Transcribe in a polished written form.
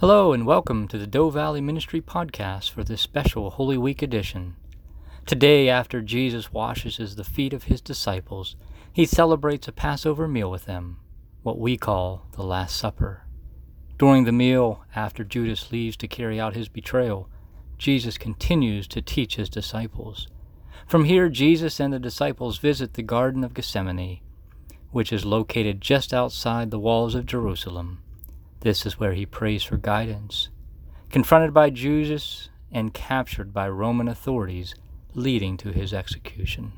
Hello and welcome to the Doe Valley Ministry Podcast for this special Holy Week edition. Today, after Jesus washes the feet of his disciples, he celebrates a Passover meal with them, what we call the Last Supper. During the meal, after Judas leaves to carry out his betrayal, Jesus continues to teach his disciples. From here, Jesus and the disciples visit the Garden of Gethsemane, which is located just outside the walls of Jerusalem. This is where he prays for guidance. Confronted by Judas and captured by Roman authorities, leading to his execution.